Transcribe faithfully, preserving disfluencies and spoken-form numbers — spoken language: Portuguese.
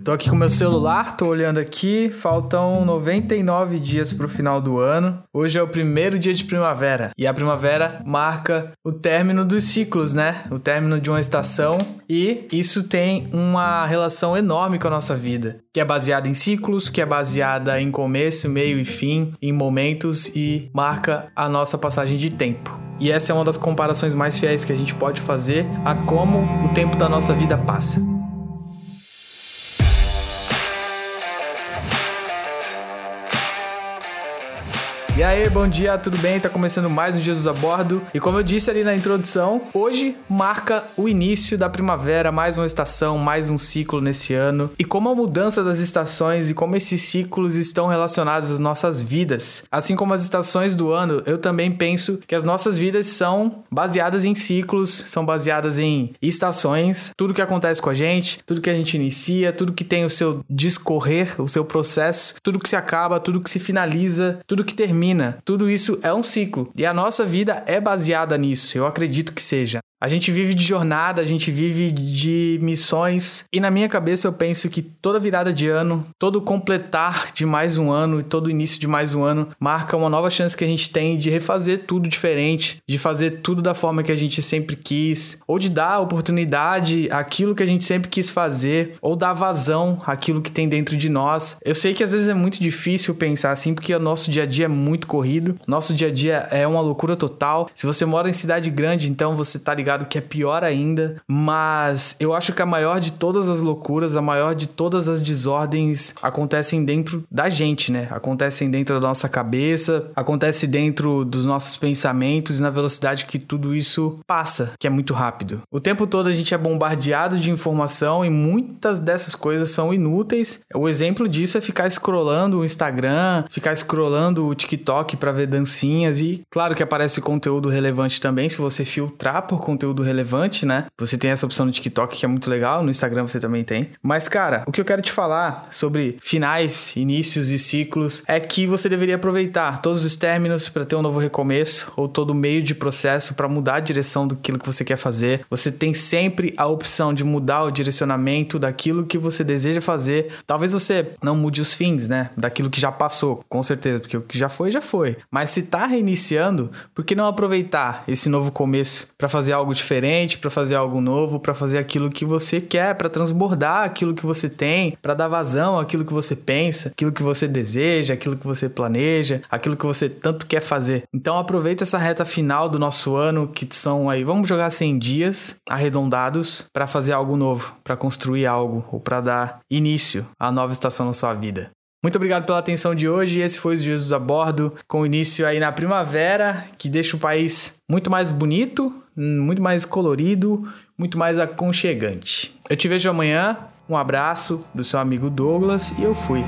Eu tô aqui com meu celular, tô olhando aqui, faltam noventa e nove dias pro final do ano. Hoje é o primeiro dia de primavera, e a primavera marca o término dos ciclos, né? O término de uma estação, e isso tem uma relação enorme com a nossa vida, que é baseada em ciclos, que é baseada em começo, meio e fim, em momentos, e marca a nossa passagem de tempo. E essa é uma das comparações mais fiéis que a gente pode fazer a como o tempo da nossa vida passa. E aí, bom dia, tudo bem? Tá começando mais um Jesus a Bordo. E como eu disse ali na introdução, hoje marca o início da primavera, mais uma estação, mais um ciclo nesse ano. E como a mudança das estações e como esses ciclos estão relacionados às nossas vidas. Assim como as estações do ano, eu também penso que as nossas vidas são baseadas em ciclos, são baseadas em estações. Tudo que acontece com a gente, tudo que a gente inicia, tudo que tem o seu discorrer, o seu processo, tudo que se acaba, tudo que se finaliza, tudo que termina. Tudo isso é um ciclo e a nossa vida é baseada nisso, eu acredito que seja. A gente vive de jornada, a gente vive de missões e na minha cabeça eu penso que toda virada de ano, todo completar de mais um ano e todo início de mais um ano marca uma nova chance que a gente tem de refazer tudo diferente, de fazer tudo da forma que a gente sempre quis, ou de dar oportunidade àquilo que a gente sempre quis fazer, ou dar vazão àquilo que tem dentro de nós. Eu sei que às vezes é muito difícil pensar assim, porque o nosso dia a dia é muito corrido, nosso dia a dia é uma loucura total. Se você mora em cidade grande, então você tá ligado que é pior ainda, mas eu acho que a maior de todas as loucuras, a maior de todas as desordens acontecem dentro da gente, né? Acontecem dentro da nossa cabeça, acontece dentro dos nossos pensamentos e na velocidade que tudo isso passa, que é muito rápido. O tempo todo a gente é bombardeado de informação e muitas dessas coisas são inúteis. O exemplo disso é ficar scrollando o Instagram, ficar scrollando o TikTok para ver dancinhas e claro que aparece conteúdo relevante também, se você filtrar por conteúdo conteúdo relevante, né? Você tem essa opção no TikTok que é muito legal, no Instagram você também tem. Mas, cara, o que eu quero te falar sobre finais, inícios e ciclos é que você deveria aproveitar todos os términos para ter um novo recomeço ou todo meio de processo para mudar a direção daquilo que você quer fazer. Você tem sempre a opção de mudar o direcionamento daquilo que você deseja fazer. Talvez você não mude os fins, né? Daquilo que já passou, com certeza, porque o que já foi, já foi. Mas se tá reiniciando, por que não aproveitar esse novo começo para fazer algo diferente, para fazer algo novo, para fazer aquilo que você quer, para transbordar aquilo que você tem, para dar vazão àquilo que você pensa, aquilo que você deseja, aquilo que você planeja, aquilo que você tanto quer fazer. Então aproveita essa reta final do nosso ano, que são aí, vamos jogar cem dias arredondados para fazer algo novo, para construir algo ou para dar início à nova estação na sua vida. Muito obrigado pela atenção de hoje, esse foi o Jesus a Bordo, com o início aí na primavera, que deixa o país muito mais bonito, muito mais colorido, muito mais aconchegante. Eu te vejo amanhã, um abraço do seu amigo Douglas e eu fui.